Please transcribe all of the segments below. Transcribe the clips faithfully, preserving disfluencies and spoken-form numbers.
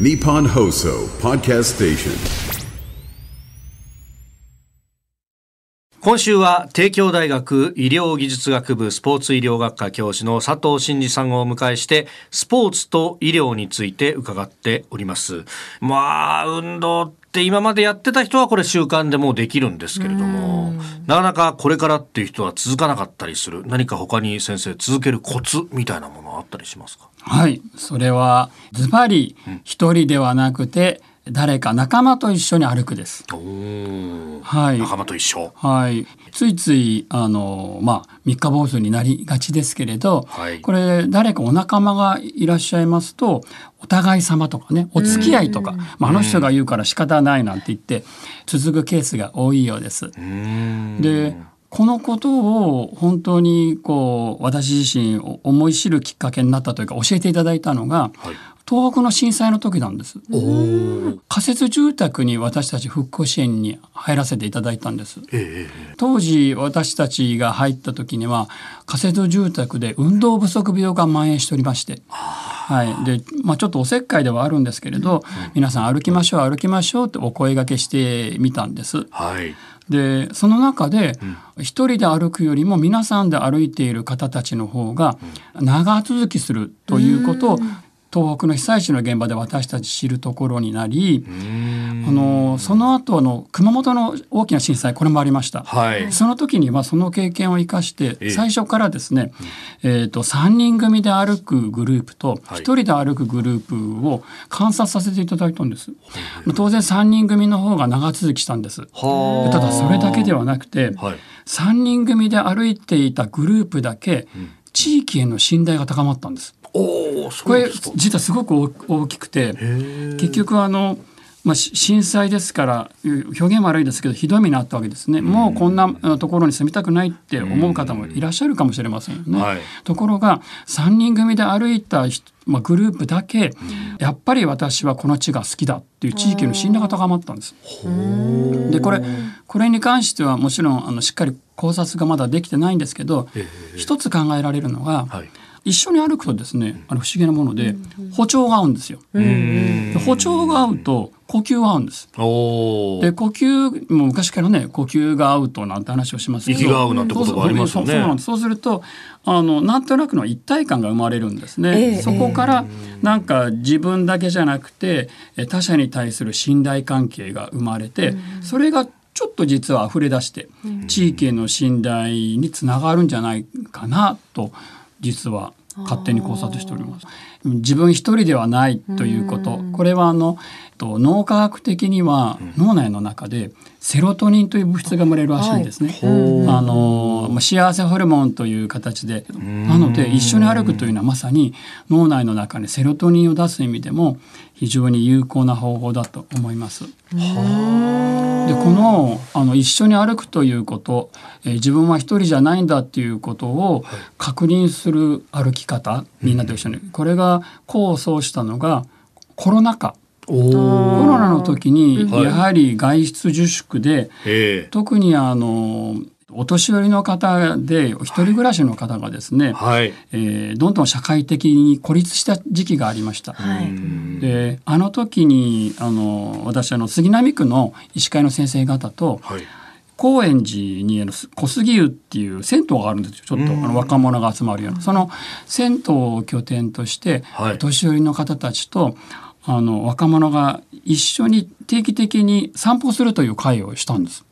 ニッポン放送ポッドキャストステーション。今週は帝京大学医療技術学部スポーツ医療学科教師の佐藤真二さんをお迎えしてスポーツと医療について伺っております。まあ運動って今までやってた人はこれ習慣でもうできるんですけれども、なかなかこれからっていう人は続かなかったりする。何か他に先生続けるコツみたいなものはあったりしますか？はい、それはズバリ一人ではなくて、うん、誰か仲間と一緒に歩くです。お、はい、仲間と一緒、はい、ついついあの、まあ、三日坊主になりがちですけれど、はい、これ誰かお仲間がいらっしゃいますとお互い様とかね、お付き合いとか、まあ、あの人が言うから仕方ないなんて言って続くケースが多いようです。で、このことを本当にこう私自身思い知るきっかけになったというか教えていただいたのが、はい、東北の震災の時なんです。お、仮設住宅に私たち復興支援に入らせていただいたんです、ええ、当時私たちが入った時には仮設住宅で運動不足病が蔓延しておりまして、はい、で、まあ、ちょっとおせっかいではあるんですけれど、うん、皆さん歩きましょう歩きましょうってお声掛けしてみたんです、はい、でその中で、うん、一人で歩くよりも皆さんで歩いている方たちの方が長続きするということを、うん東北の被災地の現場で私たち知るところになり、あのその後の熊本の大きな震災これもありました、はい、その時にはその経験を生かして最初からですね、えーと、さんにん組で歩くグループとひとりで歩くグループを観察させていただいたんです、はい、当然さんにん組の方が長続きしたんです。はただそれだけではなくて、はい、さんにん組で歩いていたグループだけ、うん、地域への信頼が高まったんです。お、そうですか。これ実はすごく大きくて、結局あの、まあ、震災ですから表現悪いですけどひどい目にあったわけですね。もうこんなところに住みたくないって思う方もいらっしゃるかもしれませんよね、はい、ところがさんにん組で歩いた人、まあ、グループだけやっぱり私はこの地が好きだっていう地域の信頼が高まったんです。でこれ、これに関してはもちろんあのしっかり考察がまだできてないんですけど、一つ考えられるのが、はい、一緒に歩くとですね、あの不思議なもので、うん、歩調が合うんですよ。うん、歩調が合うと呼吸が合うんです。お、で呼吸も昔からね、呼吸が合うとなんて話をしますけど、息が合うなんて言葉ありますよね。そう、そうなんです。そうするとあのなんとなくの一体感が生まれるんですね、えー、そこからなんか自分だけじゃなくて他者に対する信頼関係が生まれて、うん、それがちょっと実は溢れ出して、うん、地域への信頼につながるんじゃないかなと実は勝手に考察しております。自分一人ではないということ、これはあの脳科学的には脳内の中でセロトニンという物質が生まれるらしいんですね、はい、あの幸せホルモンという形で、なので一緒に歩くというのはまさに脳内の中にセロトニンを出す意味でも非常に有効な方法だと思います。はー。でこの、あの一緒に歩くということ、えー、自分は一人じゃないんだということを確認する歩き方、みんなと一緒に、これが功を奏したのがコロナ禍。お、コロナの時にやはり外出自粛で、はい、特にあのお年寄りの方で一人暮らしの方がですね、はい、えー、どんどん社会的に孤立した時期がありました、はい、であの時にあの私あの杉並区の医師会の先生方と、はい、高円寺に小杉湯っていう銭湯があるんですよ。ちょっとあの若者が集まるような、その銭湯を拠点として、はい、年寄りの方たちとあの若者が一緒に定期的に散歩するという会をしたんです。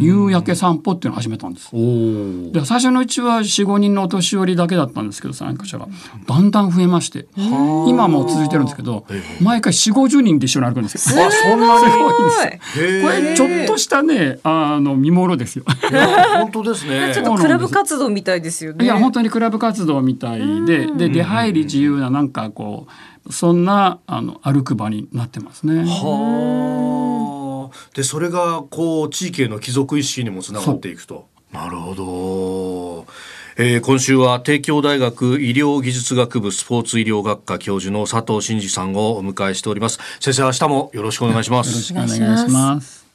夕焼け散歩っていうのを始めたんです。お、で最初のうちは よん,ご 人のお年寄りだけだったんですけど、参加者がだんだん増えまして、今も続いてるんですけど、毎回 よん,ごじゅう 人で一緒に歩くんですよ。そんなに多いんですよ。これちょっとしたね、あの見ものですよ。本当ですね。ちょっとクラブ活動みたいですよね。いや本当にクラブ活動みたいで、で出入り自由な、なんかこうそんなあの歩く場になってますね。はあ。でそれがこう地域への帰属意識にもつながっていくと。なるほど、えー、今週は帝京大学医療技術学部スポーツ医療学科教授の佐藤真二さんをお迎えしております。先生、明日もよろしくお願いします。よろしくお願いします。